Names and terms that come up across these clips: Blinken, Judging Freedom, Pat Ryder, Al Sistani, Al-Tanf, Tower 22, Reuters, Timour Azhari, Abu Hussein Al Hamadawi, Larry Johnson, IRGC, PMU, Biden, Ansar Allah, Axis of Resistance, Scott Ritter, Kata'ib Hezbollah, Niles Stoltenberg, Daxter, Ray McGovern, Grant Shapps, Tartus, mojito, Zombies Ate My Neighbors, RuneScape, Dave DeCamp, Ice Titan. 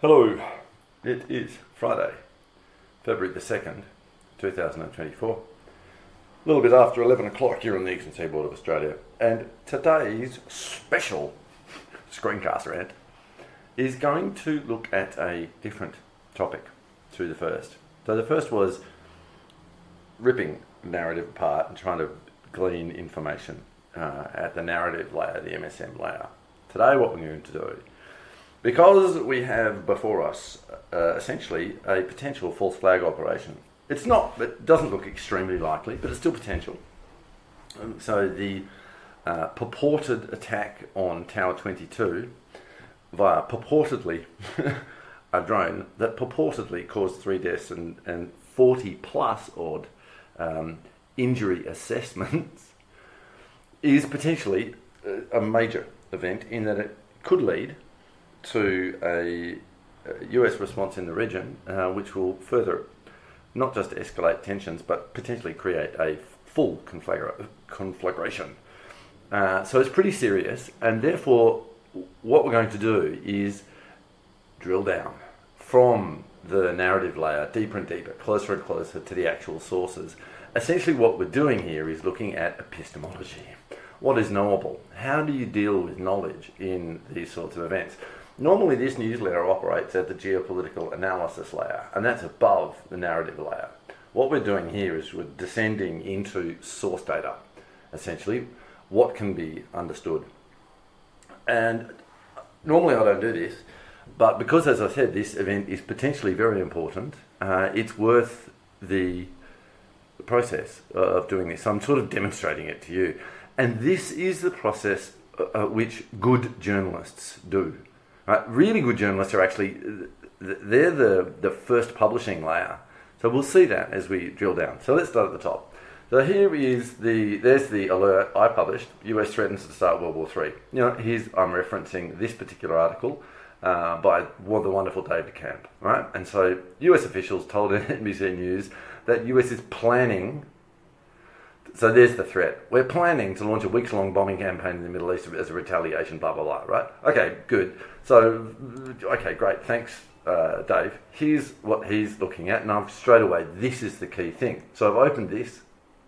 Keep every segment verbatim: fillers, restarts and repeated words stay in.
Hello, it is Friday, February the second, two thousand twenty-four, a little bit after eleven o'clock here on the Eastern Seaboard of Australia, and today's special screencast rant is going to look at a different topic to the first. So the first was ripping narrative apart and trying to glean information uh, at the narrative layer, the M S M layer. Today what we're going to do, because we have before us, uh, essentially, a potential false flag operation. It's not, it doesn't look extremely likely, but it's still potential. Um, so the uh, purported attack on Tower twenty-two via purportedly a drone that purportedly caused three deaths and, and forty plus odd um, injury assessments is potentially a major event in that it could lead to a U S response in the region, uh, which will further not just escalate tensions, but potentially create a full conflagra- conflagration. Uh, so it's pretty serious, and therefore what we're going to do is drill down from the narrative layer, deeper and deeper, closer and closer to the actual sources. Essentially what we're doing here is looking at epistemology. What is knowable? How do you deal with knowledge in these sorts of events? Normally this newsletter operates at the geopolitical analysis layer, and that's above the narrative layer. What we're doing here is we're descending into source data, essentially, what can be understood. And normally I don't do this, but because, as I said, this event is potentially very important, uh, it's worth the process of doing this. So I'm sort of demonstrating it to you. And this is the process uh, which good journalists do. Right, really good journalists are actually, they're the, the first publishing layer. So we'll see that as we drill down. So let's start at the top. So here is the, there's the alert I published, U S threatens to start World War Three. You know, here's, I'm referencing this particular article uh, by one, the wonderful Dave DeCamp, right? And so U S officials told N B C News that U S is planning, so there's the threat. We're planning to launch a weeks-long bombing campaign in the Middle East as a retaliation, blah, blah, blah, right? Okay, good. So, okay, great. Thanks, uh, Dave. Here's what he's looking at. And I've straight away, this is the key thing. So I've opened this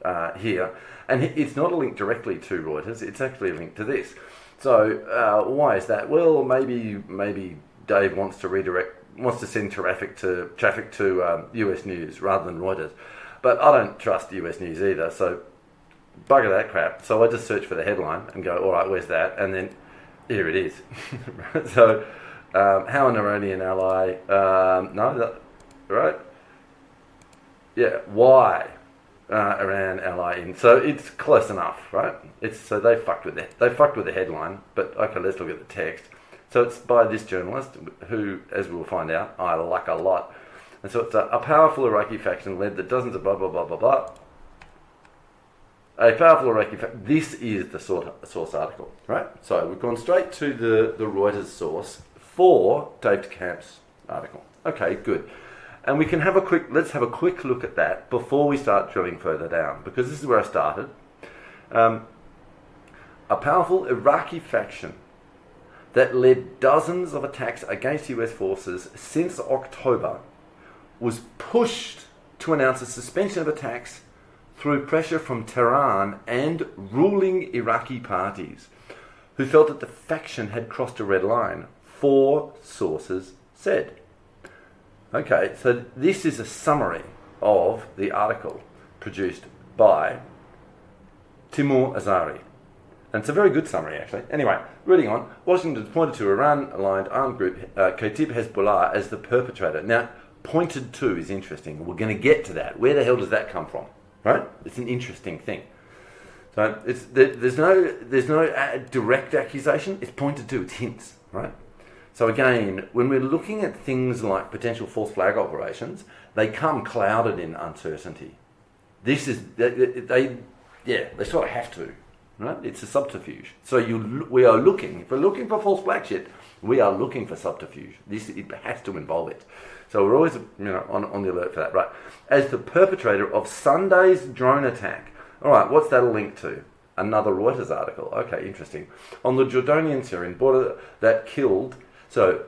uh, here. And it's not a link directly to Reuters. It's actually a link to this. So uh, why is that? Well, maybe maybe Dave wants to redirect, wants to send traffic to, traffic to um, U S News rather than Reuters. But I don't trust U S News either, so bugger that crap. So I just search for the headline and go, all right, where's that? And then here it is. So um, how an Iranian ally, um, no, that, right? Yeah, why uh, Iran ally in? So it's close enough, right? It's so they fucked with it. They fucked with the headline, but okay, let's look at the text. So it's by this journalist who, as we'll find out, I like a lot. And so it's a, a powerful Iraqi faction led the dozens of blah, blah, blah, blah, blah. A powerful Iraqi faction. This is the sort source article, right? So we've gone straight to the, the Reuters source for Dave DeCamp's article. Okay, good. And we can have a quick, let's have a quick look at that before we start drilling further down, because this is where I started. Um, a powerful Iraqi faction that led dozens of attacks against U S forces since October was pushed to announce a suspension of attacks through pressure from Tehran and ruling Iraqi parties, who felt that the faction had crossed a red line, four sources said. Okay, so this is a summary of the article produced by Timour Azhari. And it's a very good summary, actually. Anyway, reading on, Washington pointed to Iran-aligned armed group uh, Kata'ib Hezbollah as the perpetrator. Now, pointed to is interesting. We're going to get to that. Where the hell does that come from, right? It's an interesting thing. So it's there's no there's no direct accusation. It's pointed to. It's hints, right? So again, when we're looking at things like potential false flag operations, they come clouded in uncertainty. This is they, they yeah they sort of have to, right? It's a subterfuge. So you we are looking if we're looking for false flag shit. We are looking for subterfuge. This it has to involve it. So we're always, you know, on, on the alert for that, right? As the perpetrator of Sunday's drone attack. All right, what's that a link to? Another Reuters article. Okay, interesting. On the Jordanian-Syrian border that killed. So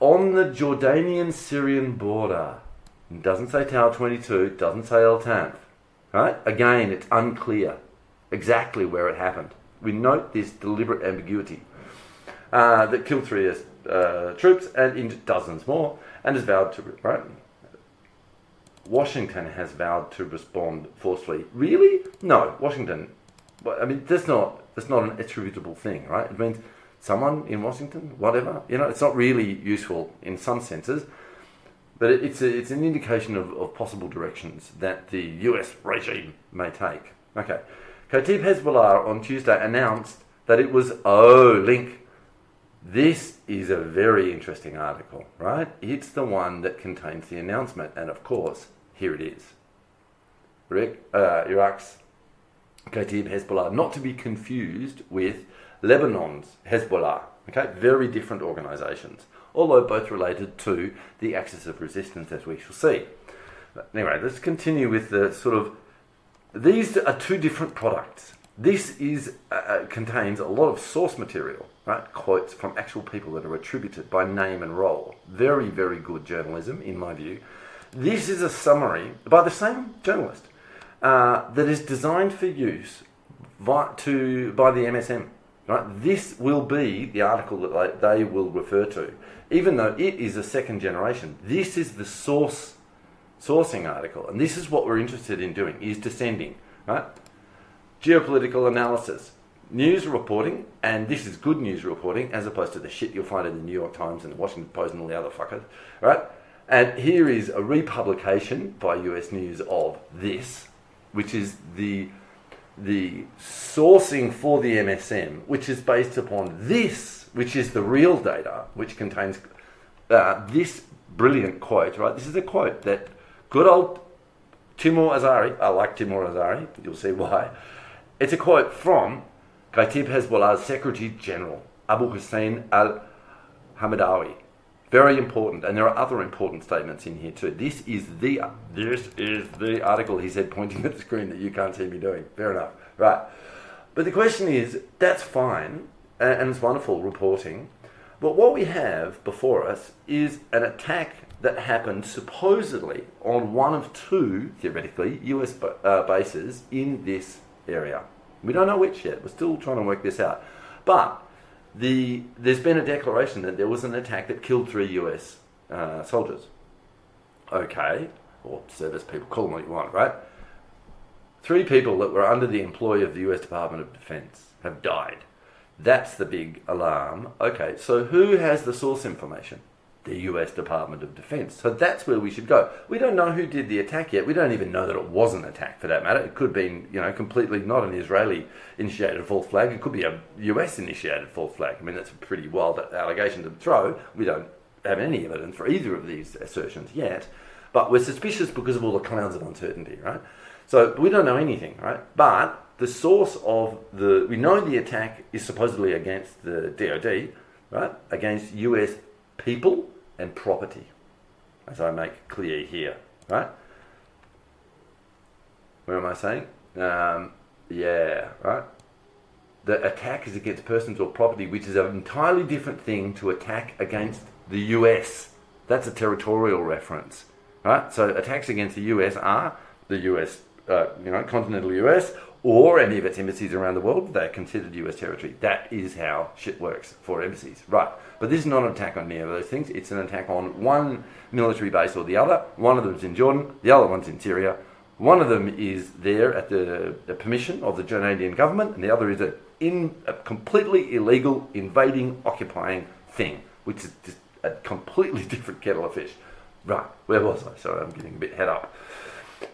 on the Jordanian-Syrian border. It doesn't say Tower twenty-two, doesn't say Al-Tanf. Right? Again, it's unclear exactly where it happened. We note this deliberate ambiguity uh, that killed three uh, troops and injured dozens more, and has vowed to... Right? Washington has vowed to respond forcefully. Really? No, Washington. Well, I mean, that's not that's not an attributable thing, right? It means someone in Washington, whatever. You know, it's not really useful in some senses, but it, it's a, it's an indication of, of possible directions that the U S regime may take. Okay. Kata'ib Hezbollah on Tuesday announced that it was, oh, link. This is a very interesting article, right? It's the one that contains the announcement, and of course, here it is. Rick, uh, Iraq's Kata'ib Hezbollah, not to be confused with Lebanon's Hezbollah, okay? Very different organisations, although both related to the Axis of Resistance, as we shall see. But anyway, let's continue with the sort of... These are two different products. This is uh, contains a lot of source material, right? Quotes from actual people that are attributed by name and role. Very, very good journalism, in my view. This is a summary by the same journalist uh, that is designed for use by, to, by the M S M. Right? This will be the article that they, they will refer to, even though it is a second generation. This is the source sourcing article, and this is what we're interested in doing, is descending, right? Geopolitical analysis, news reporting, and this is good news reporting as opposed to the shit you'll find in the New York Times and the Washington Post and all the other fuckers, right? And here is a republication by U S News of this, which is the the sourcing for the M S M, which is based upon this, which is the real data, which contains uh, this brilliant quote, right? This is a quote that good old Timour Azhari, I like Timour Azhari, you'll see why. It's a quote from Kata'ib Hezbollah's Secretary General, Abu Hussein Al Hamadawi. Very important, and there are other important statements in here too. This is the this is the article, he said, pointing at the screen that you can't see me doing. Fair enough, right? But the question is, that's fine, and it's wonderful reporting, but what we have before us is an attack that happened supposedly on one of two, theoretically, U S uh, bases in this area. We don't know which yet. We're still trying to work this out. But the there's been a declaration that there was an attack that killed three U S uh, soldiers. Okay, or service people, call them what you want, right? Three people that were under the employ of the U S Department of Defense have died. That's the big alarm. Okay, so who has the source information? The U S Department of Defense. So that's where we should go. We don't know who did the attack yet. We don't even know that it was an attack, for that matter. It could be, you know, completely not an Israeli-initiated false flag. It could be a U S-initiated false flag. I mean, that's a pretty wild allegation to throw. We don't have any evidence for either of these assertions yet, but we're suspicious because of all the clouds of uncertainty, right? So we don't know anything, right? But the source of the... We know the attack is supposedly against the D O D, right? Against U S people and property, as I make clear here, right? Where am I saying? Um, yeah, right? The attack is against persons or property, which is an entirely different thing to attack against the U S. That's a territorial reference, right? So attacks against the U S are the U S, uh, you know, continental U S, or any of its embassies around the world, they're considered U S territory. That is how shit works for embassies. Right. But this is not an attack on any of those things. It's an attack on one military base or the other. One of them's in Jordan. The other one's in Syria. One of them is there at the, the permission of the Jordanian government, and the other is a, in, a completely illegal, invading, occupying thing, which is just a completely different kettle of fish. Right. Where was I? Sorry, I'm getting a bit head up.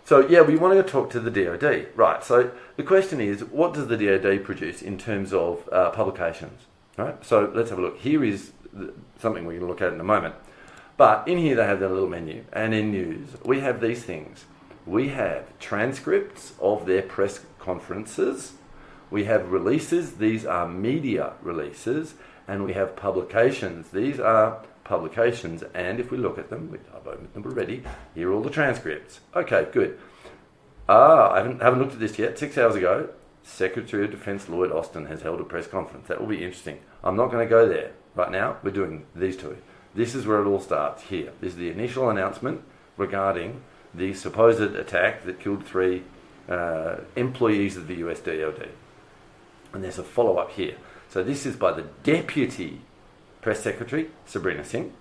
So, yeah, we want to talk to the D O D. Right, so the question is, what does the D O D produce in terms of uh, publications? Right? So let's have a look. Here is the, something we're going to look at in a moment. But in here they have their little menu. And in news, we have these things. We have transcripts of their press conferences. We have releases. These are media releases. And we have publications. These are... publications, and if we look at them, I've opened them already, here are all the transcripts. Okay, good. Ah, I haven't, haven't looked at this yet. Six hours ago, Secretary of Defense Lloyd Austin has held a press conference. That will be interesting. I'm not going to go there right now. We're doing these two. This is where it all starts here. This is the initial announcement regarding the supposed attack that killed three uh, employees of the U S D O D. And there's a follow-up here. So this is by the Deputy Press Secretary, Sabrina Singh,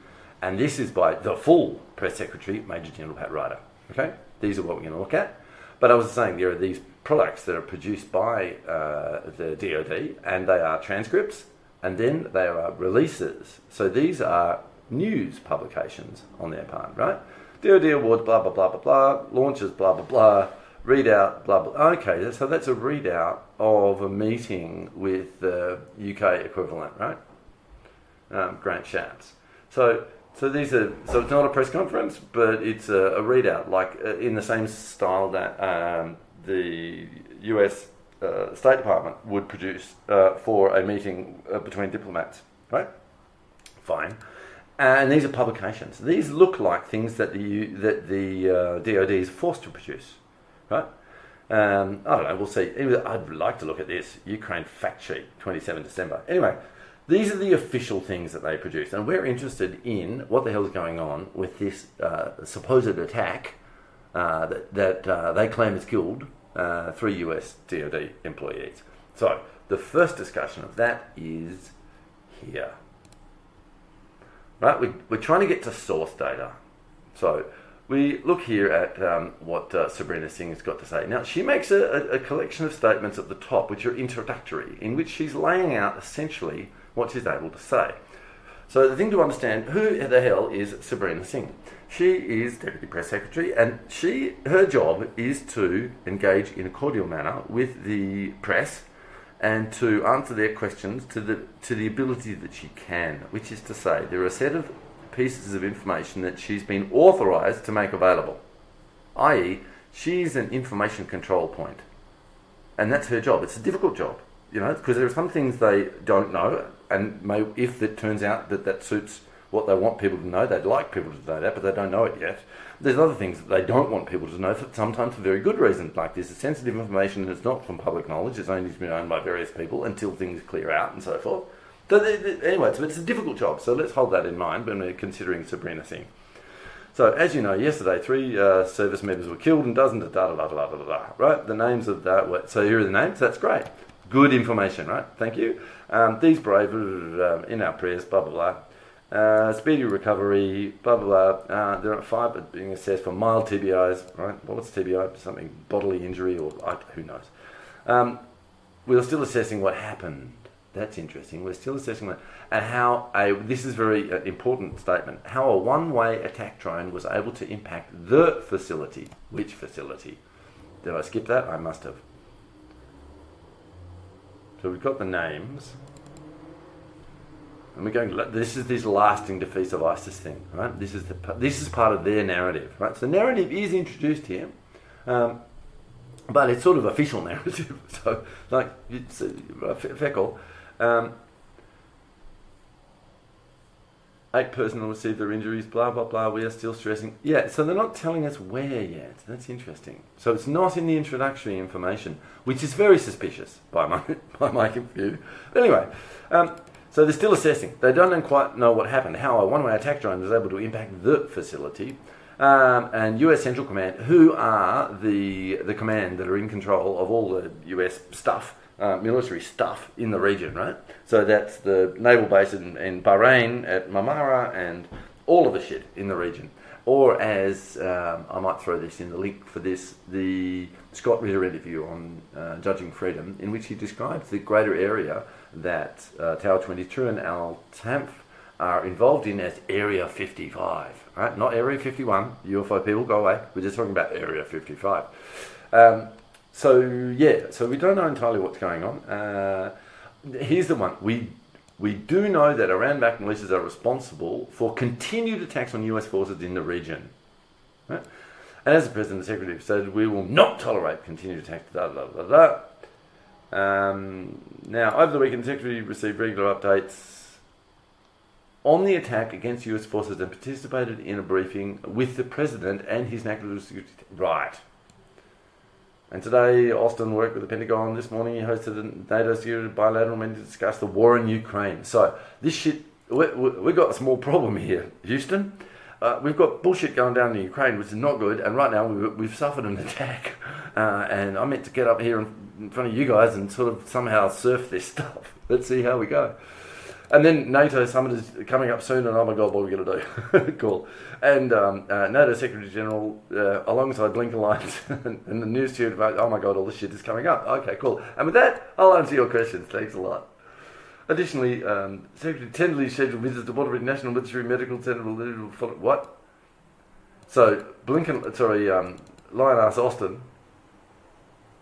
and this is by the full Press Secretary, Major General Pat Ryder. Okay? These are what we're going to look at. But I was saying there are these products that are produced by uh, the D O D, and they are transcripts, and then they are releases. So these are news publications on their part, right? D O D awards, blah, blah, blah, blah, blah, launches, blah, blah, blah, readout, blah, blah. Okay, so that's a readout of a meeting with the U K equivalent, right? Um, Grant Shapps. So so these are, so it's not a press conference, but it's a, a readout, like uh, in the same style that um, the U S uh, State Department would produce uh, for a meeting uh, between diplomats, right? Fine. And these are publications. These look like things that the that the uh, D O D is forced to produce, right? Um, I don't know. We'll see. I'd like to look at this Ukraine fact sheet, twenty-seventh of December. Anyway, these are the official things that they produce, and we're interested in what the hell is going on with this uh, supposed attack uh, that that uh, they claim has killed uh, three U S D O D employees. So the first discussion of that is here. Right, we, we're trying to get to source data. So we look here at um, what uh, Sabrina Singh has got to say. Now, she makes a, a collection of statements at the top, which are introductory, in which she's laying out essentially what she's able to say. So the thing to understand, who the hell is Sabrina Singh? She is Deputy Press Secretary, and she her job is to engage in a cordial manner with the press and to answer their questions to the to the ability that she can, which is to say there are a set of pieces of information that she's been authorised to make available, that is she's an information control point. And that's her job. It's a difficult job, you know, because there are some things they don't know, and may, if it turns out that that suits what they want people to know, they'd like people to know that, but they don't know it yet. There's other things that they don't want people to know, sometimes for very good reasons, like this is sensitive information that's not from public knowledge, it's only to be known by various people until things clear out and so forth. So they, they, anyway, it's, it's a difficult job, so let's hold that in mind when we're considering Sabrina Singh. So, as you know, yesterday three uh, service members were killed and dozens of da-da-da-da-da-da-da, right? The names of that were, so here are the names, that's great. Good information, right? Thank you. Um, these brave, uh, in our prayers, blah, blah, blah. Uh, speedy recovery, blah, blah, blah. Uh, there are five but being assessed for mild T B Is, right? Well, what's T B I? Something bodily injury or I, who knows. Um, we're still assessing what happened. That's interesting. We're still assessing what and how a, this is a very uh, important statement, how a one-way attack drone was able to impact the facility. Which facility? Did I skip that? I must have. So we've got the names. And we're going, this is this lasting defeat of ISIS thing, right? This is the this is part of their narrative, right? So narrative is introduced here, um, but it's sort of official narrative. So, like, it's a feckle. Um, eight personnel received their injuries, blah, blah, blah. We are still stressing. Yeah, so they're not telling us where yet. That's interesting. So it's not in the introductory information, which is very suspicious by my, by my view. But anyway... Um, So they're still assessing. They don't quite know what happened, how a one-way attack drone was able to impact the facility. Um, and U S Central Command, who are the the command that are in control of all the U S stuff, uh, military stuff in the region, right? So that's the naval base in, in Bahrain, at Marmara, and all of the shit in the region. Or as, um, I might throw this in the link for this, the Scott Ritter interview on uh, Judging Freedom, in which he describes the greater area that uh, Tower twenty-two and Al-Tanf are involved in as Area fifty-five, right? Not Area fifty-one, U F O people, go away. We're just talking about Area fifty-five. Um, so, yeah, so we don't know entirely what's going on. Uh, here's the one. We we do know that Iran-backed militias are responsible for continued attacks on U S forces in the region, right? And as the President and Secretary have said, we will not tolerate continued attacks, da da da da. Um, now, over the weekend, the Secretary received regular updates on the attack against U S forces and participated in a briefing with the President and his national security... Right. And today, Austin worked with the Pentagon. This morning, he hosted a NATO security bilateral meeting to discuss the war in Ukraine. So, this shit we, we, we've got a small problem here, Houston. Uh, we've got bullshit going down in Ukraine, which is not good, and right now we, we've suffered an attack. Uh, and I meant to get up here in front of you guys and sort of somehow surf this stuff. Let's see how we go. And then NATO summit is coming up soon, and oh my God, what are we going to do? Cool. And um, uh, NATO Secretary General, uh, alongside Blink Alliance, and, and the news to you about, oh my God, all this shit is coming up. Okay, cool. And with that, I'll answer your questions. Thanks a lot. Additionally, um, Secretary tentatively scheduled visits to Waterbury National Military Medical Center. What? So, Blinken, sorry, um, Lioness Austin,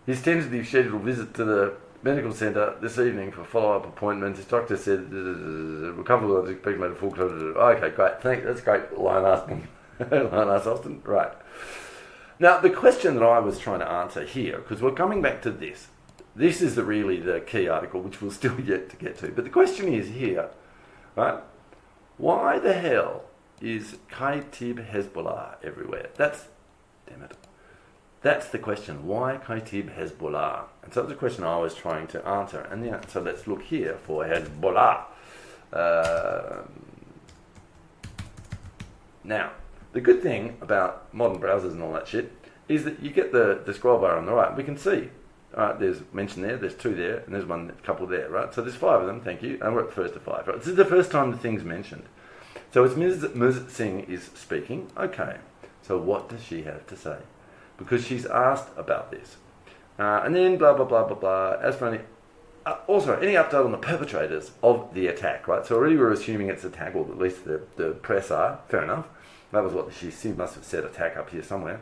his tentatively scheduled visit to the medical centre this evening for follow-up appointment. His doctor said, recoverable, I expect made a full closure. Okay, great. Thank, that's great, Lioness Austin. Right. Now, the question that I was trying to answer here, because we're coming back to this, This is the, really the key article, which we'll still yet to get to. But the question is here, right? Why the hell is Kata'ib Hezbollah everywhere? That's, damn it. That's the question. Why Kata'ib Hezbollah? And so that's the question I was trying to answer. And yeah, so let's look here for Hezbollah. Uh, now, the good thing about modern browsers and all that shit is that you get the, the scroll bar on the right. We can see. All right, there's mention there, there's two there, and there's one couple there, right? So there's five of them, thank you, and we're at the first of five, right? This is the first time the thing's mentioned. So it's Miz Singh is speaking. Okay, so what does she have to say? Because she's asked about this. Uh, and then blah, blah, blah, blah, blah. As for any, uh, also, any update on the perpetrators of the attack, right? So already we're assuming it's attack, or at least the, the press are, fair enough. That was what she, she must have said, attack up here somewhere.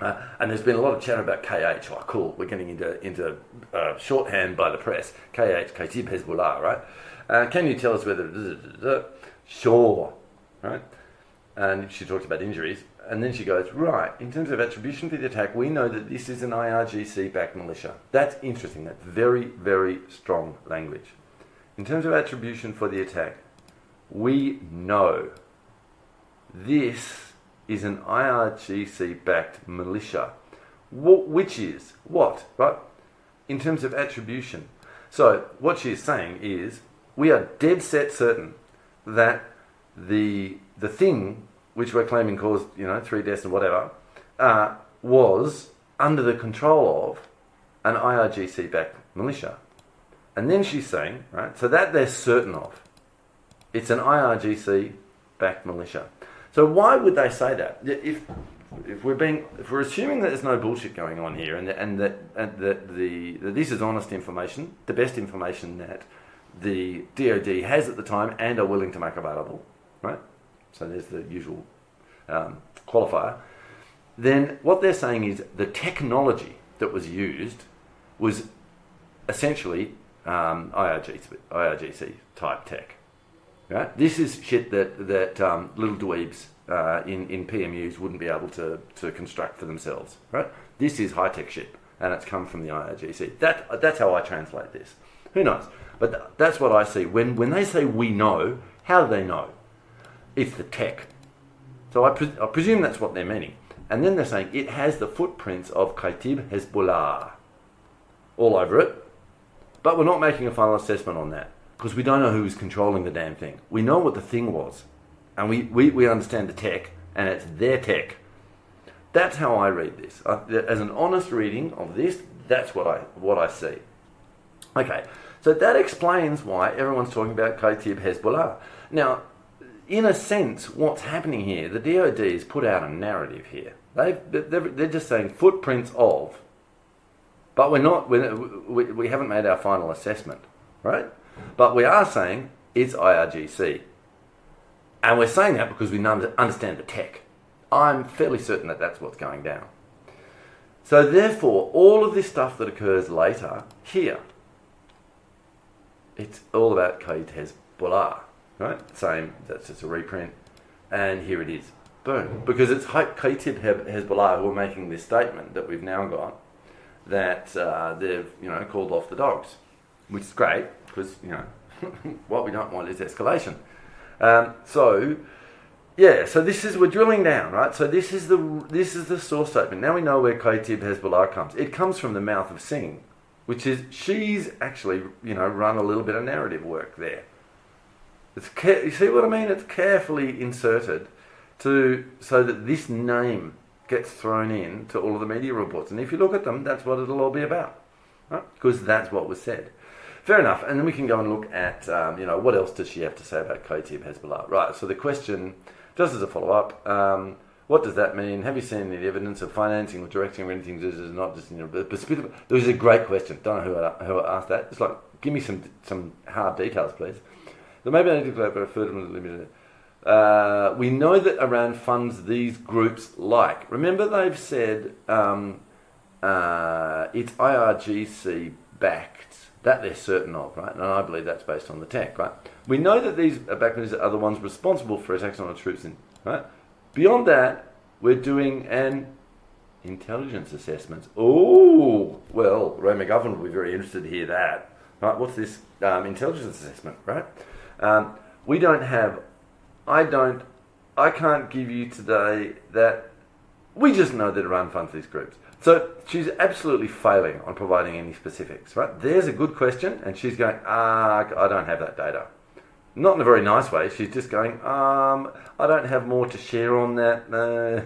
Uh, and there's been a lot of chatter about K H. Oh, cool. We're getting into into uh, shorthand by the press. K H, Kata'ib Hezbollah, right? Uh, can you tell us whether... Sure, right? And she talks about injuries. And then she goes, right, in terms of attribution for the attack, we know that this is an I R G C-backed militia. That's interesting. That's very, very strong language. In terms of attribution for the attack, we know this is an I R G C-backed militia, which is what, right? In terms of attribution. So what she's saying is, we are dead set certain that the the thing which we're claiming caused, you know, three deaths and whatever, uh, was under the control of an I R G C-backed militia. And then she's saying, right, so that they're certain of. It's an I R G C-backed militia. So why would they say that? If if we're being if we're assuming that there's no bullshit going on here, and that, and that and that the that this is honest information, the best information that the D O D has at the time and are willing to make available, right? So there's the usual um, qualifier. Then what they're saying is the technology that was used was essentially um, I R G C type tech. Right? This is shit that that um, little dweebs uh, in in P M Us wouldn't be able to, to construct for themselves, right? This is high tech shit, and it's come from the I R G C. That that's how I translate this. Who knows? But th- that's what I see when when they say we know. How do they know? It's the tech. So I, pre- I presume that's what they're meaning. And then they're saying it has the footprints of Kata'ib Hezbollah all over it, but we're not making a final assessment on that, because we don't know who was controlling the damn thing. We know what the thing was, and we, we, we understand the tech, and it's their tech. That's how I read this. I, as an honest reading of this, that's what I what I see. Okay, so that explains why everyone's talking about Kata'ib Hezbollah. Now, in a sense, what's happening here, the D O D has put out a narrative here. They've, they're, they're just saying footprints of, but we're not, we're, we, we haven't made our final assessment, right? But we are saying it's I R G C. And we're saying that because we understand the tech. I'm fairly certain that that's what's going down. So therefore, all of this stuff that occurs later here, it's all about Kata'ib Hezbollah, right? Same, that's just a reprint. And here it is. Boom. Because it's Kata'ib Hezbollah who are making this statement that we've now got, that uh, they've, you know, called off the dogs, which is great. Because, you know, what we don't want is escalation. Um, so, yeah, so this is, we're drilling down, right? So this is the this is the source statement. Now we know where Kata'ib Hezbollah comes. It comes from the mouth of Singh, which is, she's actually, you know, run a little bit of narrative work there. It's ca- you see what I mean? It's carefully inserted to so that this name gets thrown in to all of the media reports. And if you look at them, that's what it'll all be about, right? Because that's what was said. Fair enough. And then we can go and look at, um, you know, what else does she have to say about Kata'ib Hezbollah? Right, so the question, just as a follow-up, um, what does that mean? Have you seen any evidence of financing or directing or anything? This is not just, you know, but it was a great question. Don't know who, who asked that. It's like, give me some some hard details, please. So maybe I need to go over a further limited. Uh, we know that Iran funds these groups like, remember they've said um, uh, it's I R G C backed, that they're certain of, right? And I believe that's based on the tech, right? We know that these backers are the ones responsible for attacks on our troops, in, right? Beyond that, we're doing an intelligence assessment. Oh, well, Ray McGovern will be very interested to hear that. Right, what's this um, intelligence assessment, right? Um, we don't have... I don't, I can't give you today that, we just know that Iran funds these groups. So she's absolutely failing on providing any specifics, right? There's a good question, and she's going, ah, I don't have that data. Not in a very nice way, she's just going, um, I don't have more to share on that. No.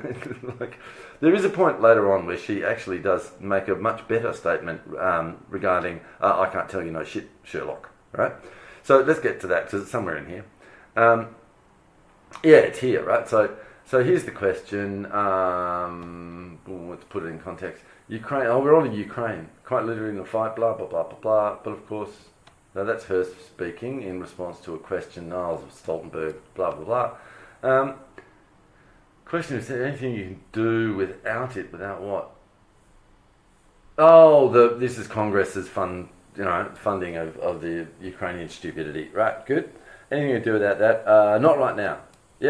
Like, there is a point later on where she actually does make a much better statement um, regarding, uh, I can't tell you no shit, Sherlock, right? So let's get to that, because it's somewhere in here. Um, Yeah, it's here, right? So, so here's the question. Um, let's put it in context. Ukraine. Oh, we're on in Ukraine. Quite literally in the fight. Blah blah blah blah blah. But of course, no, that's her speaking in response to a question. Niles Stoltenberg. Blah blah blah. Um, question: is there anything you can do without it? Without what? Oh, the this is Congress's fund. You know, funding of, of the Ukrainian stupidity. Right. Good. Anything you can do without that? Uh, not right now.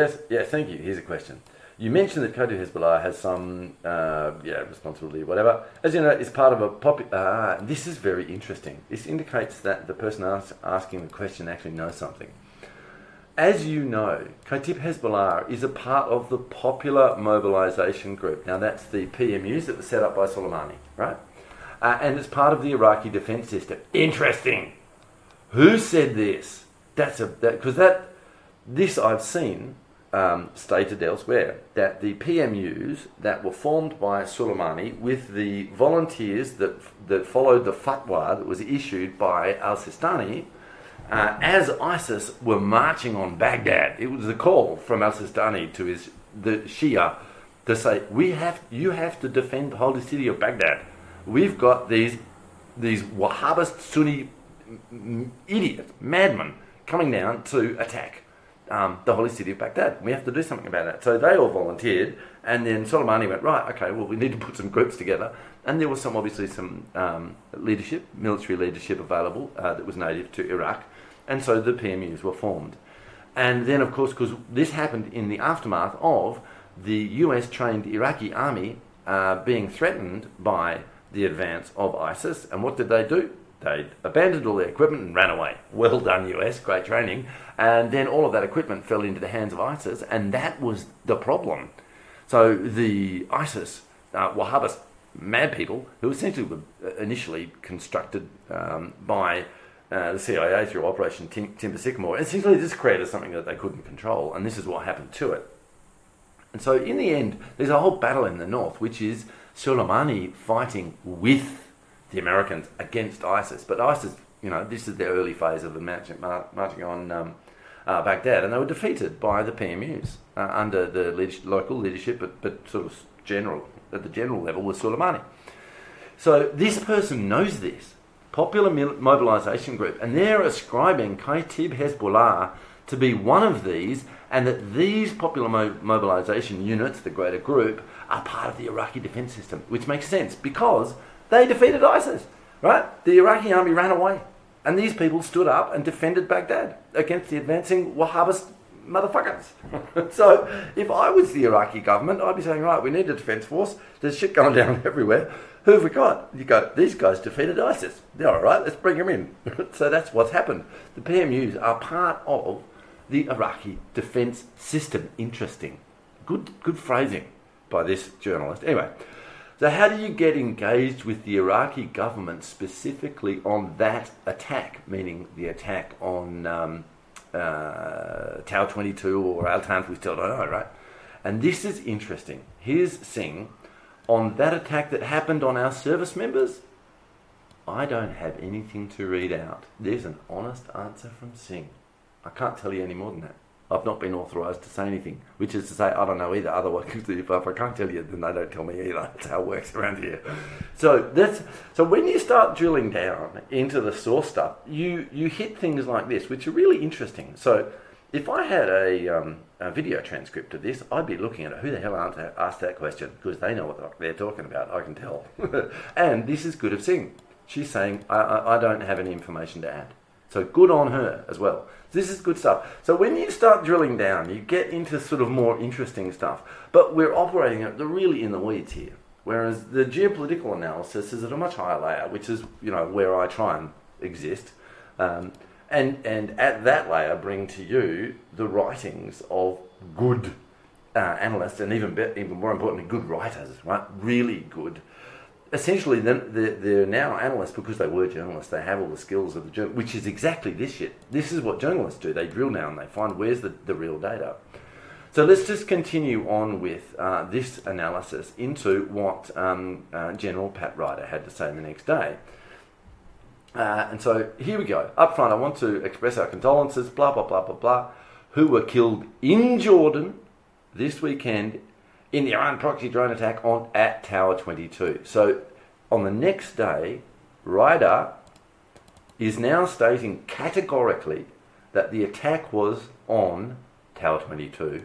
Yes, yes, thank you. Here's a question. You mentioned that Kata'ib Hezbollah has some, uh, yeah, responsibility, whatever. As you know, it's part of a popular... Ah, this is very interesting. This indicates that the person ask, asking the question actually knows something. As you know, Kata'ib Hezbollah is a part of the popular mobilization group. Now, that's the P M Us that were set up by Soleimani, right? Uh, and it's part of the Iraqi defense system. Interesting. Who said this? That's a... Because that, that... This I've seen... Um, stated elsewhere that the P M Us that were formed by Soleimani with the volunteers that that followed the fatwa that was issued by Al Sistani uh, as ISIS were marching on Baghdad. It was a call from Al Sistani to his the Shia to say we have you have to defend the holy city of Baghdad. We've got these these Wahhabist Sunni idiots, madmen coming down to attack. Um, the holy city of Baghdad. We have to do something about that. So they all volunteered, and then Soleimani went, right, okay, well, we need to put some groups together. And there was some, obviously, some um, leadership, military leadership available uh, that was native to Iraq. And so the P M Us were formed. And then, of course, because this happened in the aftermath of the U S-trained Iraqi army uh, being threatened by the advance of ISIS. And what did they do? They abandoned all their equipment and ran away. Well done, U S, great training. And then all of that equipment fell into the hands of ISIS, and that was the problem. So the ISIS, uh, Wahhabist mad people, who essentially were initially constructed um, by uh, the C I A through Operation Tim- Timber Sycamore, essentially just created something that they couldn't control, and this is what happened to it. And so in the end, there's a whole battle in the north, which is Soleimani fighting with the Americans against ISIS. But ISIS, you know, this is their early phase of the marching, marching on um, uh, Baghdad, and they were defeated by the P M Us uh, under the leadership, local leadership, but, but sort of general, at the general level was Soleimani. So this person knows this, popular mil- mobilization group, and they're ascribing Kata'ib Hezbollah to be one of these, and that these popular mo- mobilization units, the greater group, are part of the Iraqi defense system, which makes sense because they defeated ISIS, right? The Iraqi army ran away. And these people stood up and defended Baghdad against the advancing Wahhabist motherfuckers. So if I was the Iraqi government, I'd be saying, right, we need a defense force. There's shit going down everywhere. Who have we got? You go, these guys defeated ISIS. They're all right, let's bring them in. So that's what's happened. The P M Us are part of the Iraqi defense system. Interesting. Good, good phrasing by this journalist. Anyway. So how do you get engaged with the Iraqi government specifically on that attack, meaning the attack on um, uh, Tower twenty-two or Al-Tanf, we still don't know, right? And this is interesting. Here's Singh on that attack that happened on our service members. I don't have anything to read out. There's an honest answer from Singh. I can't tell you any more than that. I've not been authorised to say anything, which is to say I don't know either. Otherwise, if I can't tell you, then they don't tell me either. That's how it works around here. So that's so when you start drilling down into the source stuff, you you hit things like this, which are really interesting. So if I had a, um, a video transcript of this, I'd be looking at it. Who the hell asked that question? Because they know what they're talking about. I can tell. And this is good of Singh. She's saying, I, I, I don't have any information to add. So good on her as well. This is good stuff. So when you start drilling down, you get into sort of more interesting stuff. But we're operating at the really in the weeds here. Whereas the geopolitical analysis is at a much higher layer, which is, you know, where I try and exist. Um, and and at that layer, bring to you the writings of good uh, analysts and even be- even more importantly, good writers, right? Really good. Essentially, they're, they're now analysts because they were journalists. They have all the skills of the journalist, which is exactly this shit. This is what journalists do. They drill down. They find where's the, the real data. So let's just continue on with uh, this analysis into what um, uh, General Pat Ryder had to say the next day. Uh, and so here we go. Up front, I want to express our condolences, blah, blah, blah, blah, blah, who were killed in Jordan this weekend in the Iran proxy drone attack on at Tower twenty-two. So on the next day, Ryder is now stating categorically that the attack was on Tower twenty-two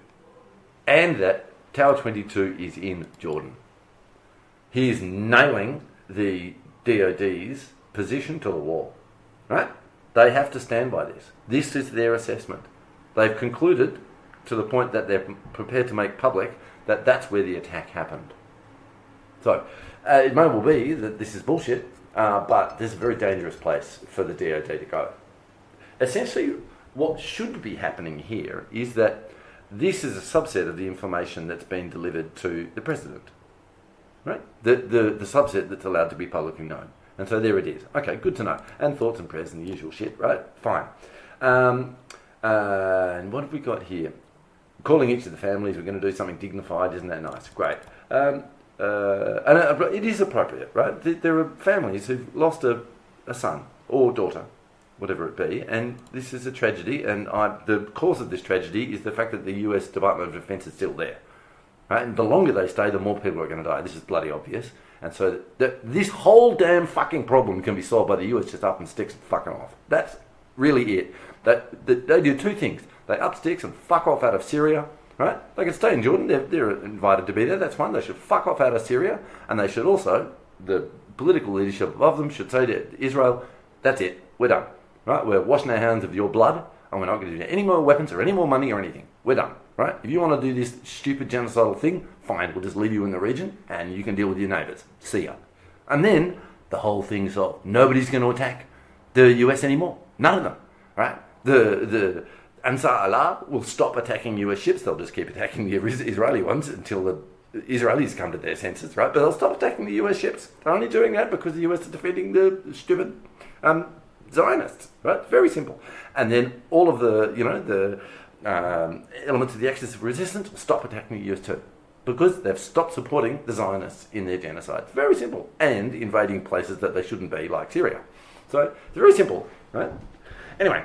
and that Tower twenty-two is in Jordan. He is nailing the D O D's position to the wall, right? They have to stand by this. This is their assessment. They've concluded to the point that they're prepared to make public that that's where the attack happened. So, uh, it may well be that this is bullshit, uh, but this is a very dangerous place for the D O D to go. Essentially, what should be happening here is that this is a subset of the information that's been delivered to the president, right? The, the, the subset that's allowed to be publicly known. And so there it is. Okay, good to know. And thoughts and prayers and the usual shit, right? Fine. Um, uh, and what have we got here? Calling each of the families, we're going to do something dignified, isn't that nice? Great. Um, uh, and it is appropriate, right? There are families who've lost a, a son or daughter, whatever it be, and this is a tragedy, and I, the cause of this tragedy is the fact that the U S Department of Defense is still there. Right? And the longer they stay, the more people are going to die. This is bloody obvious. And so the, this whole damn fucking problem can be solved by the U S just up and sticks and fucking off. That's really it. That, that they do two things. They up sticks and fuck off out of Syria, right? They can stay in Jordan. They're, they're invited to be there. That's fine. They should fuck off out of Syria. And they should also, the political leadership above them should say to Israel, that's it. We're done, right? We're washing our hands of your blood and we're not going to do any more weapons or any more money or anything. We're done, right? If you want to do this stupid genocidal thing, fine. We'll just leave you in the region and you can deal with your neighbours. See ya. And then the whole thing's solved. Nobody's going to attack the U S anymore. None of them, right? The... the Ansar Allah will stop attacking U S ships. They'll just keep attacking the Israeli ones until the Israelis come to their senses, right? But they'll stop attacking the U S ships. They're only doing that because the U S is defending the stupid um, Zionists, right? Very simple. And then all of the, you know, the um, elements of the Axis of Resistance will stop attacking the U S too because they've stopped supporting the Zionists in their genocide. Very simple. And invading places that they shouldn't be, like Syria. So it's very simple, right? Anyway.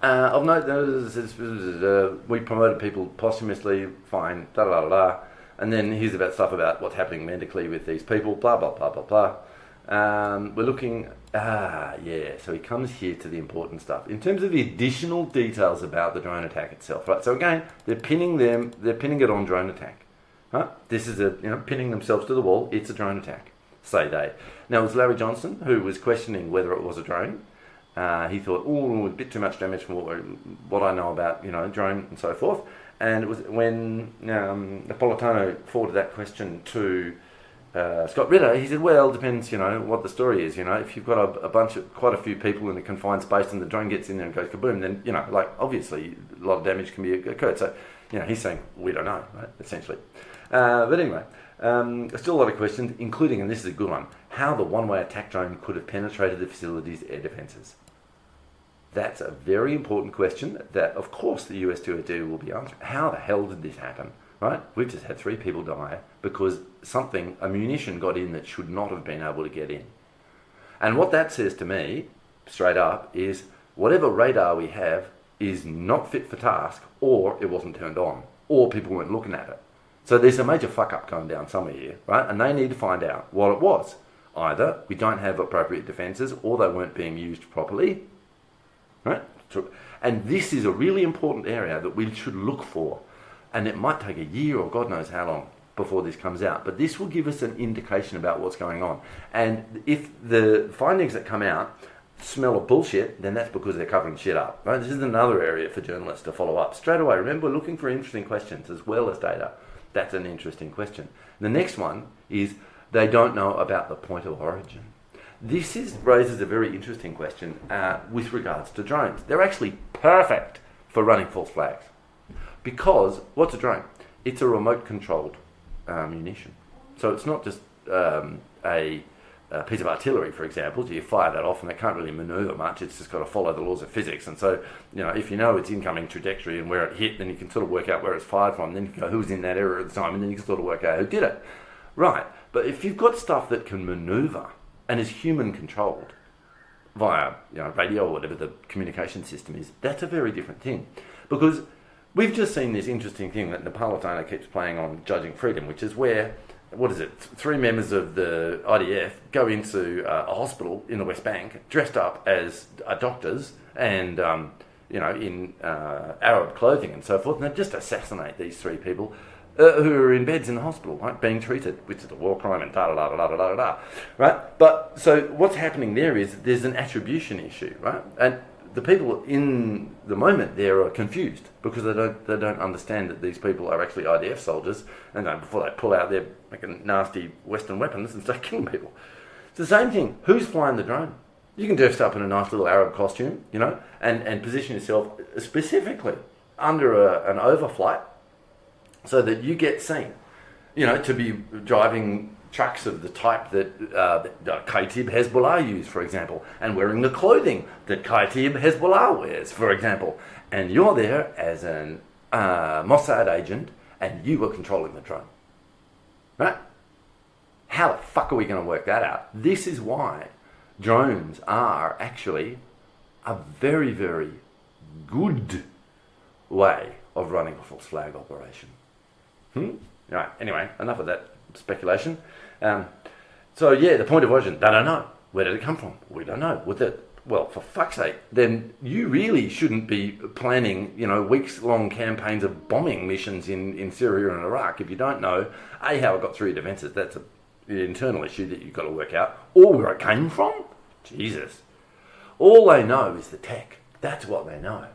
Uh, of note, uh, we promoted people posthumously, fine, da da da da. And then here's about stuff about what's happening medically with these people, blah, blah, blah, blah, blah. Um, we're looking, ah, yeah, so he comes here to the important stuff. In terms of the additional details about the drone attack itself, right? So again, they're pinning them, they're pinning it on drone attack. Huh? This is a, you know, pinning themselves to the wall, it's a drone attack, say they. Now, it was Larry Johnson who was questioning whether it was a drone. Uh, he thought, oh, a bit too much damage from what, what I know about, you know, drone and so forth. And it was when um, Napolitano forwarded that question to uh, Scott Ritter, he said, well, depends, you know, what the story is, you know. If you've got a, a bunch of, quite a few people in a confined space and the drone gets in there and goes kaboom, then, you know, like, obviously, a lot of damage can be occurred. So, you know, he's saying, we don't know, right, essentially. Uh, but anyway, um, still a lot of questions, including, and this is a good one, how the one-way attack drone could have penetrated the facility's air defences. That's a very important question that, of course, the U S two oh two will be answering. How the hell did this happen, right? We've just had three people die because something, a munition got in that should not have been able to get in. And what that says to me, straight up, is whatever radar we have is not fit for task, or it wasn't turned on, or people weren't looking at it. So there's a major fuck-up going down somewhere here, right? And they need to find out what it was. Either we don't have appropriate defences, or they weren't being used properly, right? And this is a really important area that we should look for. And it might take a year or God knows how long before this comes out. But this will give us an indication about what's going on. And if the findings that come out smell of bullshit, then that's because they're covering shit up, right? This is another area for journalists to follow up. Straight away, remember, we're looking for interesting questions as well as data. That's an interesting question. The next one is they don't know about the point of origin. This is, raises a very interesting question uh, with regards to drones. They're actually perfect for running false flags. Because, what's a drone? It's a remote-controlled uh, munition. So it's not just um, a, a piece of artillery, for example. So you fire that off and it can't really manoeuvre much. It's just got to follow the laws of physics. And so, you know, if you know its incoming trajectory and where it hit, then you can sort of work out where it's fired from. Then you can go who's in that area at the time, and then you can sort of work out who did it. Right, but if you've got stuff that can manoeuvre and is human-controlled via, you know, radio or whatever the communication system is, that's a very different thing. Because we've just seen this interesting thing that Napolitano keeps playing on Judging Freedom, which is where, what is it, three members of the I D F go into uh, a hospital in the West Bank dressed up as uh, doctors and, um, you know, in uh, Arab clothing and so forth, and they just assassinate these three people uh, who are in beds in the hospital, right, being treated, which is a war crime and da-da-da-da-da-da-da, right? But, so what's happening there is there's an attribution issue, right? And the people in the moment there are confused because they don't they don't understand that these people are actually I D F soldiers, and then before they pull out their fucking nasty Western weapons and start killing people. It's the same thing. Who's flying the drone? You can dress up in a nice little Arab costume, you know, and, and position yourself specifically under a, an overflight so that you get seen, you know, to be driving trucks of the type that uh, Kata'ib Hezbollah use, for example, and wearing the clothing that Kata'ib Hezbollah wears, for example. And you're there as an uh, Mossad agent, and you were controlling the drone. Right? How the fuck are we going to work that out? This is why drones are actually a very, very good way of running a false flag operation. Hmm? Right, anyway, enough of that speculation. Um, so yeah, the point of origin, they don't know. Where did it come from? We don't know. With it, well, for fuck's sake, then you really shouldn't be planning, you know, weeks-long campaigns of bombing missions in, in Syria and Iraq if you don't know, A, how it got through your defences. That's an internal issue that you've got to work out. Or where it came from? Jesus. All they know is the tech. That's what they know.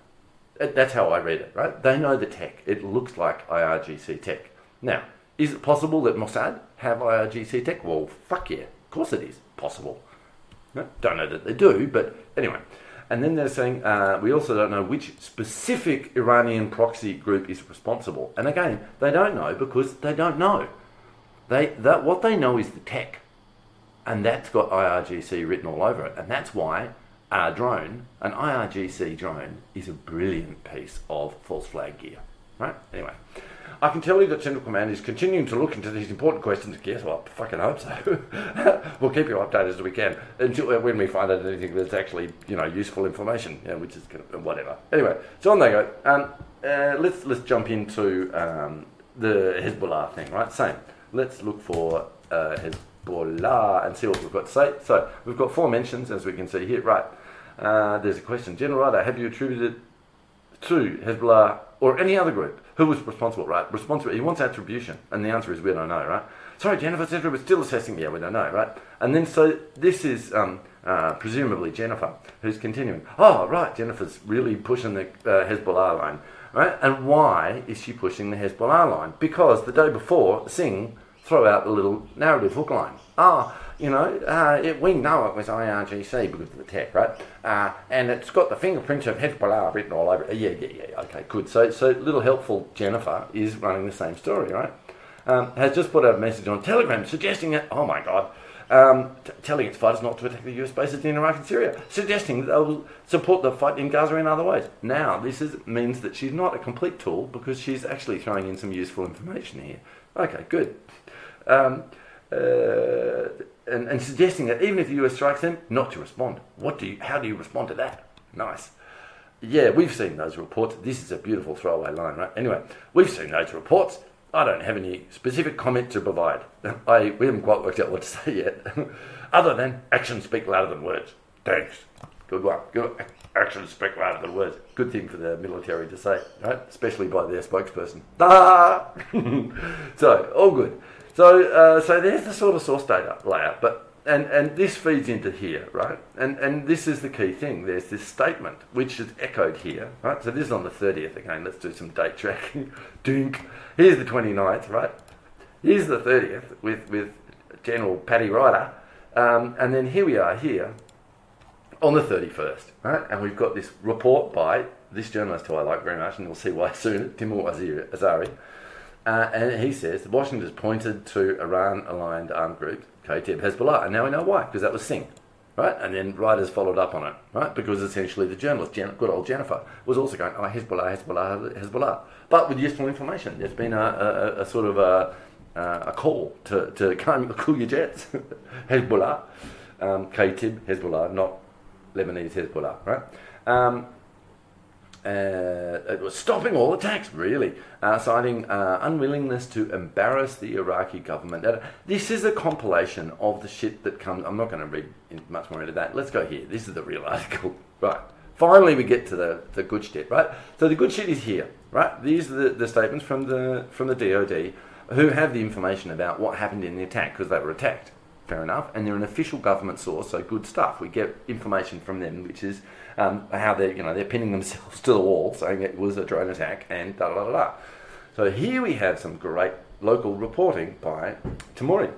That's how I read it, right? They know the tech. It looks like I R G C tech. Now, is it possible that Mossad have I R G C tech? Well, fuck yeah. Of course it is possible. No, don't know that they do, but anyway. And then they're saying, uh, we also don't know which specific Iranian proxy group is responsible. And again, they don't know because they don't know. They that what they know is the tech. And that's got I R G C written all over it. And that's why our drone, an I R G C drone, is a brilliant piece of false flag gear. Right? Anyway. I can tell you that Central Command is continuing to look into these important questions. Guess what? I fucking hope so. We'll keep you updated as we can until when we find out anything that's actually, you know, useful information, you know, which is gonna, whatever. Anyway, so on they go. Um, uh, let's let's jump into um, the Hezbollah thing, right? Same. Let's look for uh, Hezbollah and see what we've got to say. So we've got four mentions, as we can see here. Right. Uh, there's a question. General Ryder, have you attributed to Hezbollah or any other group? Who was responsible, right? Responsible. He wants attribution. And the answer is, we don't know, right? Sorry, Jennifer Central was still assessing. Yeah, we don't know, right? And then, so this is um, uh, presumably Jennifer, who's continuing. Oh, right, Jennifer's really pushing the uh, Hezbollah line, right? And why is she pushing the Hezbollah line? Because the day before, Singh threw out the little narrative hook line. Ah, oh, you know, uh, it, we know it was I R G C because of the tech, right? Uh, and it's got the fingerprints of Hezbollah written all over it. Yeah, yeah, yeah, okay, good. So, so little helpful Jennifer is running the same story, right? Um, has just put a message on Telegram suggesting that, oh my God, um, t- telling its fighters not to attack the U S bases in Iraq and Syria, suggesting that they will support the fight in Gaza in other ways. Now, this is, means that she's not a complete tool, because she's actually throwing in some useful information here. Okay, good. Um, uh, and, and suggesting that even if the U S strikes them, not to respond. What do you, how do you respond to that? Nice. Yeah, we've seen those reports. This is a beautiful throwaway line, right? Anyway, we've seen those reports. I don't have any specific comment to provide. I, we haven't quite worked out what to say yet. Other than, actions speak louder than words. Thanks. Good one. Good. Actions speak louder than words. Good thing for the military to say, right? Especially by their spokesperson. So, all good. So, uh, so there's the sort of source data layer, but and, and this feeds into here, right? And and this is the key thing. There's this statement which is echoed here, right? So this is on the thirtieth again. Let's do some date tracking. Dink. Here's the twenty-ninth, right? Here's the thirtieth with with General Patty Ryder, um, and then here we are here on the thirty-first, right? And we've got this report by this journalist who I like very much, and you'll see why soon, Timour Azhari. Uh, and he says, Washington's pointed to Iran-aligned armed group, Kata'ib Hezbollah. And now we know why, because that was Singh, right? And then Ryder's followed up on it, right? Because essentially the journalist, Jan- good old Jennifer, was also going, oh, Hezbollah, Hezbollah, Hezbollah. But with useful information. There's been a, a, a sort of a, a call to, to come cool your jets. Hezbollah, um, Kata'ib Hezbollah, not Lebanese Hezbollah, right? Um, Uh, it was stopping all attacks, really, uh, citing uh, unwillingness to embarrass the Iraqi government. Now, this is a compilation of the shit that comes... I'm not going to read much more into that. Let's go here. This is the real article. Right. Finally, we get to the, the good shit, right? So the good shit is here, right? These are the, the statements from the from the D O D who have the information about what happened in the attack, because they were attacked. Fair enough. And they're an official government source, so good stuff. We get information from them, which is... Um, how they're, you know, they're pinning themselves to the wall, saying it was a drone attack, and da da da da. So here we have some great local reporting by Timouri.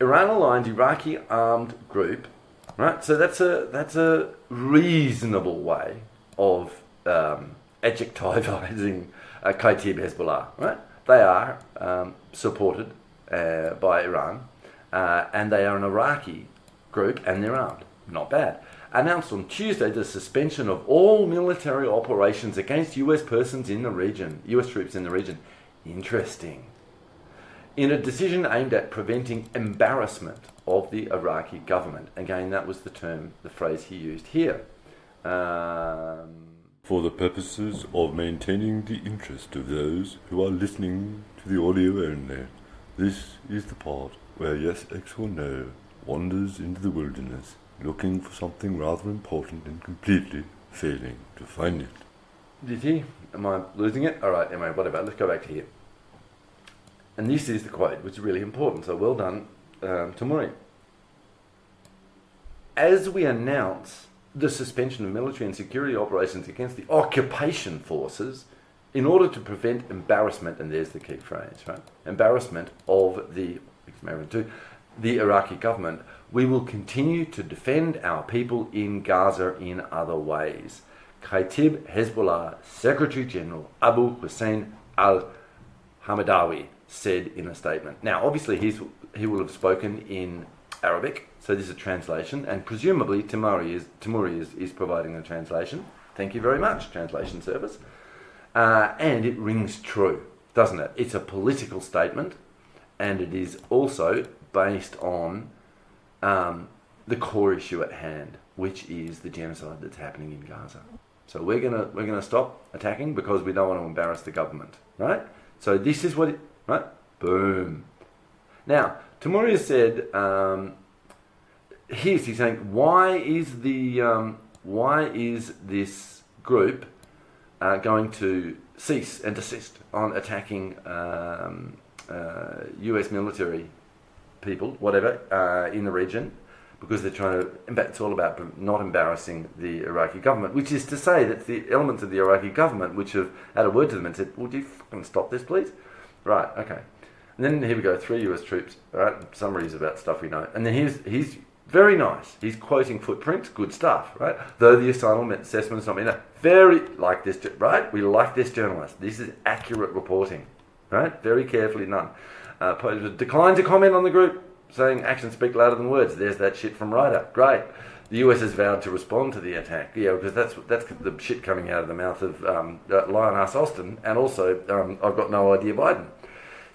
Iran-aligned Iraqi armed group, right? So that's a that's a reasonable way of um, adjectivizing uh, Kata'ib Hezbollah, right? They are um, supported uh, by Iran, uh, and they are an Iraqi group, and they're armed. Not bad. Announced on Tuesday the suspension of all military operations against U S persons in the region, U S troops in the region. Interesting. In a decision aimed at preventing embarrassment of the Iraqi government. Again, that was the term, the phrase he used here. Um, For the purposes of maintaining the interest of those who are listening to the audio only, this is the part where yes, X or no wanders into the wilderness, looking for something rather important and completely failing to find it. Did he? Am I losing it? All right, anyway, whatever. Let's go back to here. And this is the quote, which is really important. So well done, um, Timouri. As we announce the suspension of military and security operations against the occupation forces in order to prevent embarrassment, and there's the key phrase, right? Embarrassment of the, the Iraqi government, we will continue to defend our people in Gaza in other ways. Kata'ib Hezbollah Secretary General Abu Hussein Al Hamadawi said in a statement. Now, obviously, he's, he will have spoken in Arabic, so this is a translation, and presumably Timouri is Timouri is, is providing the translation. Thank you very much, translation service. Uh, and it rings true, doesn't it? It's a political statement, and it is also based on Um, the core issue at hand, which is the genocide that's happening in Gaza. So we're gonna we're gonna stop attacking because we don't want to embarrass the government, right? So this is what, it, right? Boom. Now, Timouri has said, um, here's he's saying, why is the um, why is this group uh, going to cease and desist on attacking um, uh, U S military people, whatever, uh, in the region, because they're trying to, in fact, it's all about not embarrassing the Iraqi government, which is to say that the elements of the Iraqi government which have had a word to them and said, would you fucking stop this, please? Right, okay. And then here we go, three U S troops, all right, summaries about stuff we know. And then he's, he's very nice. He's quoting footprints, good stuff, right? Though the assignment assessment is not enough. Very, like this, right? We like this journalist. This is accurate reporting, right? Very carefully done. Uh, declined to comment on the group. saying actions speak louder than words. There's that shit from Ryder. Great. The U S has vowed to respond to the attack, yeah, because that's that's the shit coming out of the mouth of um, uh, Lioness Austin, and also um, I've got no idea Biden.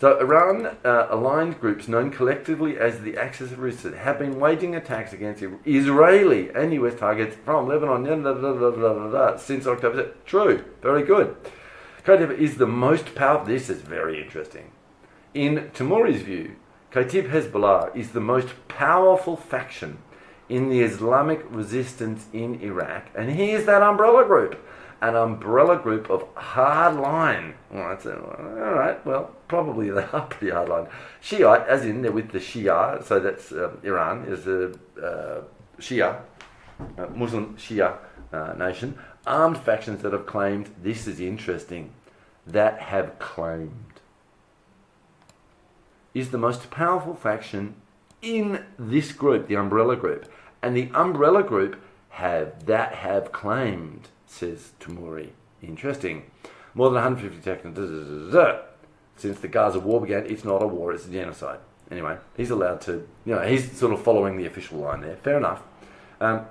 So Iran uh, aligned groups known collectively as the Axis of Resistance have been waging attacks against Israeli and U S targets from Lebanon blah, blah, blah, blah, blah, blah, since October. True, very good. Kata'ib is the most powerful. This is very interesting. In Timouri's view, Kata'ib Hezbollah is the most powerful faction in the Islamic resistance in Iraq, and here's that umbrella group, an umbrella group of hardline. All right, so, all right, well, probably they are pretty hardline. Shiite, as in they're with the Shia, so that's uh, Iran is a uh, Shia, uh, Muslim Shia uh, nation, armed factions that have claimed, this is interesting, that have claimed, is the most powerful faction in this group, the umbrella group. And the umbrella group have that have claimed, says Timouri. Interesting. More than one hundred fifty seconds since the Gaza war began. It's not a war, it's a genocide. Anyway, he's allowed to, you know, he's sort of following the official line there. Fair enough. Um,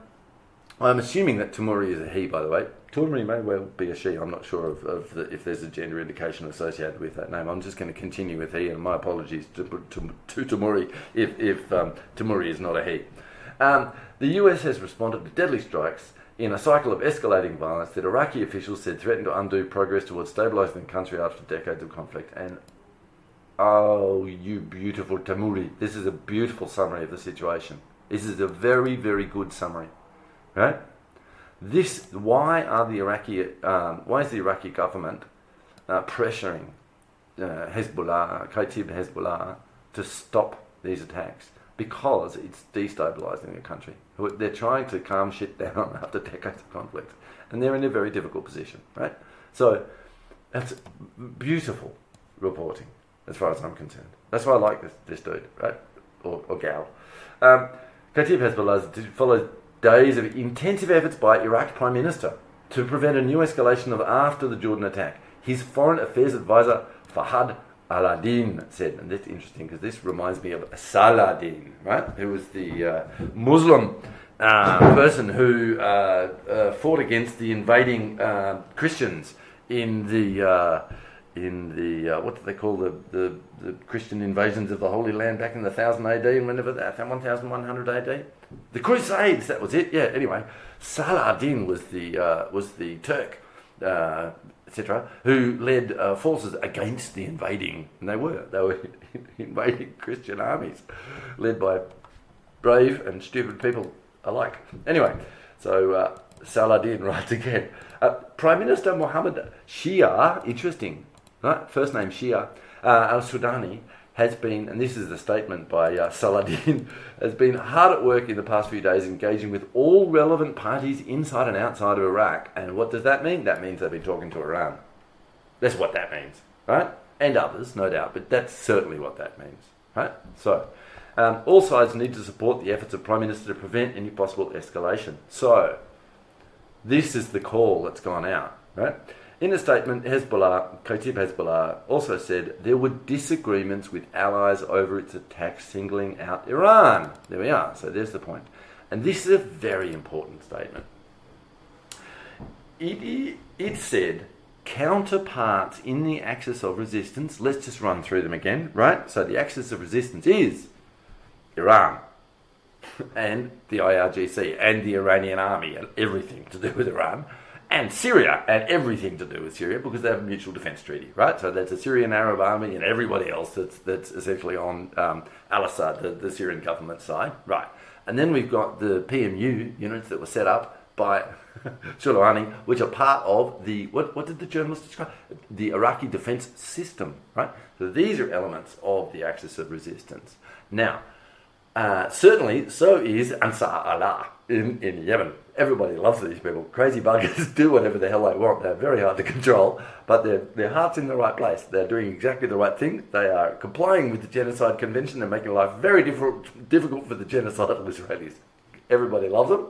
I'm assuming that Timouri is a he, by the way. Timouri may well be a she. I'm not sure of, of the, if there's a gender indication associated with that name. I'm just going to continue with he, and my apologies to, to, to Timouri if, if um, Timouri is not a he. Um, the U S has responded to deadly strikes in a cycle of escalating violence that Iraqi officials said threatened to undo progress towards stabilising the country after decades of conflict. And, oh, you beautiful Timouri, this is a beautiful summary of the situation. This is a very, very good summary. Right? This why are the Iraqi um, why is the Iraqi government uh, pressuring uh, Hezbollah, Kata'ib Hezbollah, to stop these attacks? Because it's destabilizing the country. They're trying to calm shit down after decades of conflict, and they're in a very difficult position. Right? So that's beautiful reporting, as far as I'm concerned. That's why I like this this dude, right? Or, or gal. Um, Kata'ib Hezbollah follows days of intensive efforts by Iraq's Prime Minister to prevent a new escalation of after the Jordan attack. His Foreign Affairs Advisor, Fahad Al-Adin, said, and that's interesting because this reminds me of Saladin, right? Who was the uh, Muslim uh, person who uh, uh, fought against the invading uh, Christians in the uh, in the uh, what do they call the, the the Christian invasions of the Holy Land back in the one thousand A D and whenever that eleven hundred A D. The Crusades, that was it. Yeah. Anyway, Saladin was the uh, was the Turk, uh, et cetera, who led uh, forces against the invading, and they were they were invading Christian armies, led by brave and stupid people alike. Anyway, so uh, Saladin writes again. Uh, Prime Minister Mohammed Shia, interesting, right? First name Shia uh, Al Sudani. Has been, and this is the statement by uh, Saladin, has been hard at work in the past few days engaging with all relevant parties inside and outside of Iraq. And what does that mean? That means they've been talking to Iran. That's what that means, right? And others, no doubt, but that's certainly what that means, right? So, um, all sides need to support the efforts of Prime Minister to prevent any possible escalation. So, this is the call that's gone out, right? In a statement, Hezbollah, Kata'ib Hezbollah also said there were disagreements with allies over its attack singling out Iran. There we are. So there's the point. And this is a very important statement. It, it, it said counterparts in the Axis of Resistance, let's just run through them again, right? So the Axis of Resistance is Iran and the I R G C and the Iranian army and everything to do with Iran. And Syria, and everything to do with Syria, because they have a mutual defence treaty, right? So that's the Syrian Arab army and everybody else that's that's essentially on um, Al-Assad, the, the Syrian government side, right? And then we've got the P M U units that were set up by Soleimani, which are part of the, what, what did the journalist describe? The Iraqi defence system, right? So these are elements of the Axis of Resistance. Now, uh, certainly so is Ansar Allah in, in Yemen. Everybody loves these people. Crazy buggers do whatever the hell they want. They're very hard to control, but their their heart's in the right place. They're doing exactly the right thing. They are complying with the Genocide Convention. They're making life very difficult difficult for the genocidal Israelis. Everybody loves them,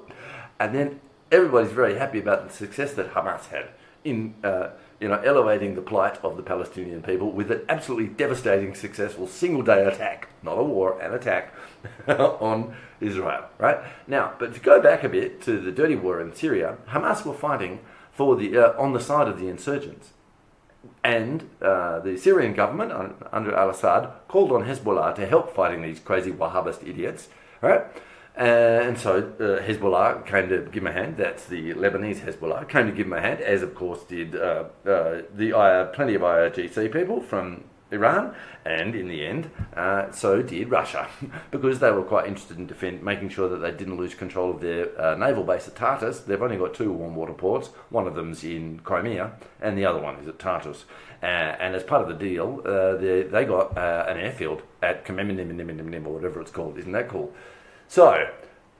and then everybody's very happy about the success that Hamas had in uh, you know, elevating the plight of the Palestinian people with an absolutely devastating, successful single-day attack, not a war, an attack, on Israel, right? Now, but to go back a bit to the dirty war in Syria, Hamas were fighting for the uh, on the side of the insurgents. And uh, the Syrian government, un- under al-Assad, called on Hezbollah to help fighting these crazy Wahhabist idiots, right? And so uh, Hezbollah came to give him a hand. That's the Lebanese Hezbollah, came to give him a hand, as of course did uh, uh, the I R, plenty of I R G C people from Iran, and in the end, uh, so did Russia, because they were quite interested in defend, making sure that they didn't lose control of their uh, naval base at Tartus. They've only got two warm water ports. One of them's in Crimea, and the other one is at Tartus. Uh, and as part of the deal, uh, they, they got uh, an airfield at Kamenim, or whatever it's called. Isn't that cool? So,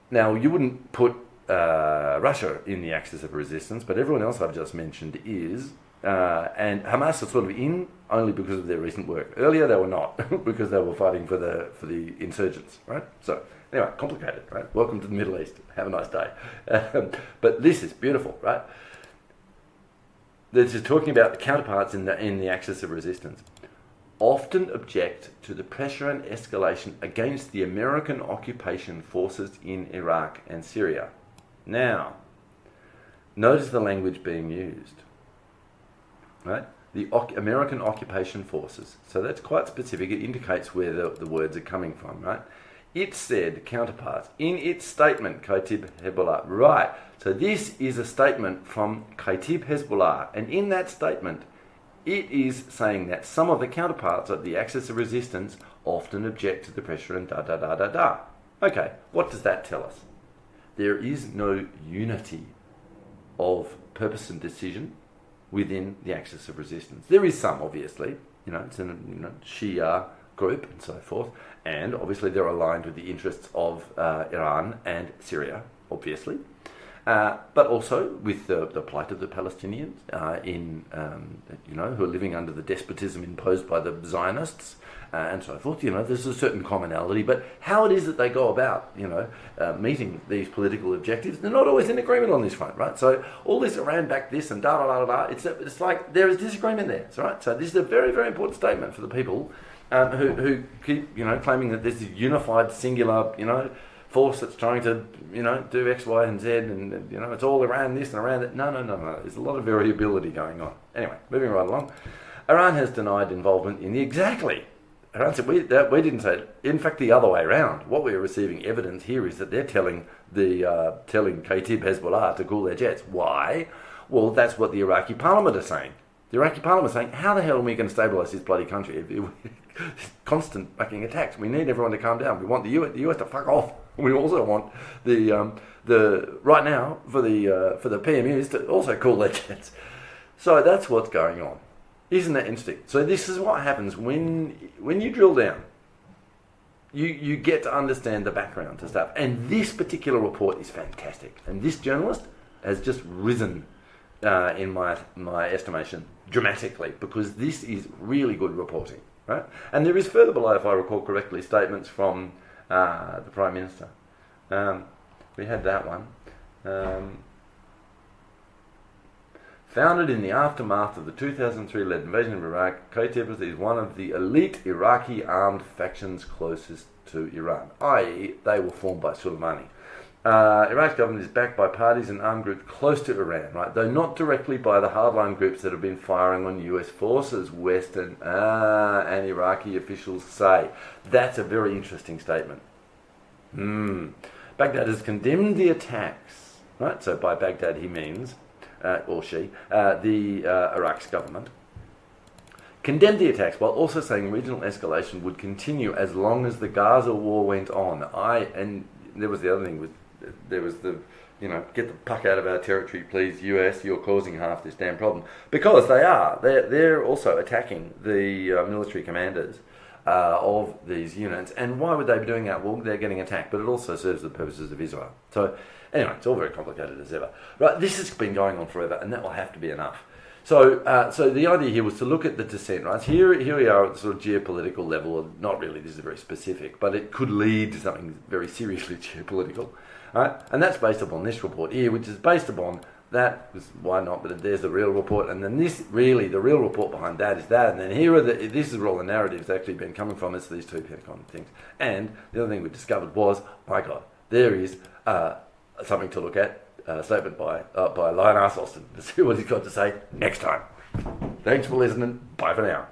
now you wouldn't put uh, Russia in the axis of resistance, but everyone else I've just mentioned is, uh, and Hamas are sort of in only because of their recent work. Earlier they were not, because they were fighting for the for the insurgents, right? So, anyway, complicated, right? Welcome to the Middle East. Have a nice day. Um, but this is beautiful, right? They're just talking about the counterparts in the, in the axis of resistance. Often object to the pressure and escalation against the American occupation forces in Iraq and Syria. Now, notice the language being used, right? The o- American occupation forces. So that's quite specific. It indicates where the, the words are coming from, right? It said counterparts in its statement, Kata'ib Hezbollah. Right. So this is a statement from Kata'ib Hezbollah, and in that statement, it is saying that some of the counterparts of the axis of resistance often object to the pressure and da da da da da. Okay, what does that tell us? There is no unity of purpose and decision within the axis of resistance. There is some, obviously, you know, it's a you know, Shia group and so forth, and obviously they're aligned with the interests of uh, Iran and Syria, obviously. Uh, but also with the, the plight of the Palestinians uh, in um, you know who are living under the despotism imposed by the Zionists uh, and so forth. You know, there's a certain commonality, but how it is that they go about you know uh, meeting these political objectives, they're not always in agreement on this front, right? So all this Iran back this and da da da da. It's it's like there is disagreement there, right? So this is a very very important statement for the people um, who who keep you know claiming that there's a unified singular you know. force that's trying to, you know, do X, Y, and Z, and, you know, it's all around this and around that. No, no, no, no. There's a lot of variability going on. Anyway, moving right along. Iran has denied involvement in the... Exactly. Iran said, we, that, we didn't say it. In fact, the other way around. What we're receiving evidence here is that they're telling the uh, telling Kata'ib Hezbollah to cool their jets. Why? Well, that's what the Iraqi parliament are saying. The Iraqi parliament are saying, how the hell are we going to stabilise this bloody country? Constant fucking attacks. We need everyone to calm down. We want the U S, the U S to fuck off. We also want the um, the right now for the uh, for the P M Us to also cool their jets. So that's what's going on, isn't that interesting? So this is what happens when when you drill down. You you get to understand the background to stuff, and this particular report is fantastic. And this journalist has just risen uh, in my my estimation dramatically, because this is really good reporting, right? And there is further below, if I recall correctly, statements from. Ah, the Prime Minister. Um, we had that one. Um, founded in the aftermath of the two thousand three-led invasion of Iraq, Kata'ib is one of the elite Iraqi armed factions closest to Iran, that is they were formed by Soleimani. Uh, Iraq's government is backed by parties and armed groups close to Iran, right? Though not directly by the hardline groups that have been firing on U S forces, Western uh, and Iraqi officials say. That's a very interesting statement. Hmm. Baghdad has condemned the attacks, right? So by Baghdad he means, uh, or she, uh, the uh, Iraq's government. Condemned the attacks while also saying regional escalation would continue as long as the Gaza war went on. I and there was the other thing with. There was the, you know, get the puck out of our territory, please, U S, you're causing half this damn problem. Because they are. They're, they're also attacking the uh, military commanders uh, of these units. And why would they be doing that? Well, they're getting attacked, but it also serves the purposes of Israel. So, anyway, it's all very complicated as ever. Right, this has been going on forever, and that will have to be enough. So, uh, so the idea here was to look at the dissent, right? So here, here we are at the sort of geopolitical level. Not really, this is very specific, but it could lead to something very seriously geopolitical. Right? And that's based upon this report here, which is based upon That was why not, but there's the real report. And then this, really, the real report behind that is that. And then here are the, this is where all the narrative's actually been coming from. It's these two Pentagon things. And the other thing we discovered was, my God, there is uh, something to look at, a uh, statement by, uh, by Lloyd Austin. Let's see what he's got to say next time. Thanks for listening. Bye for now.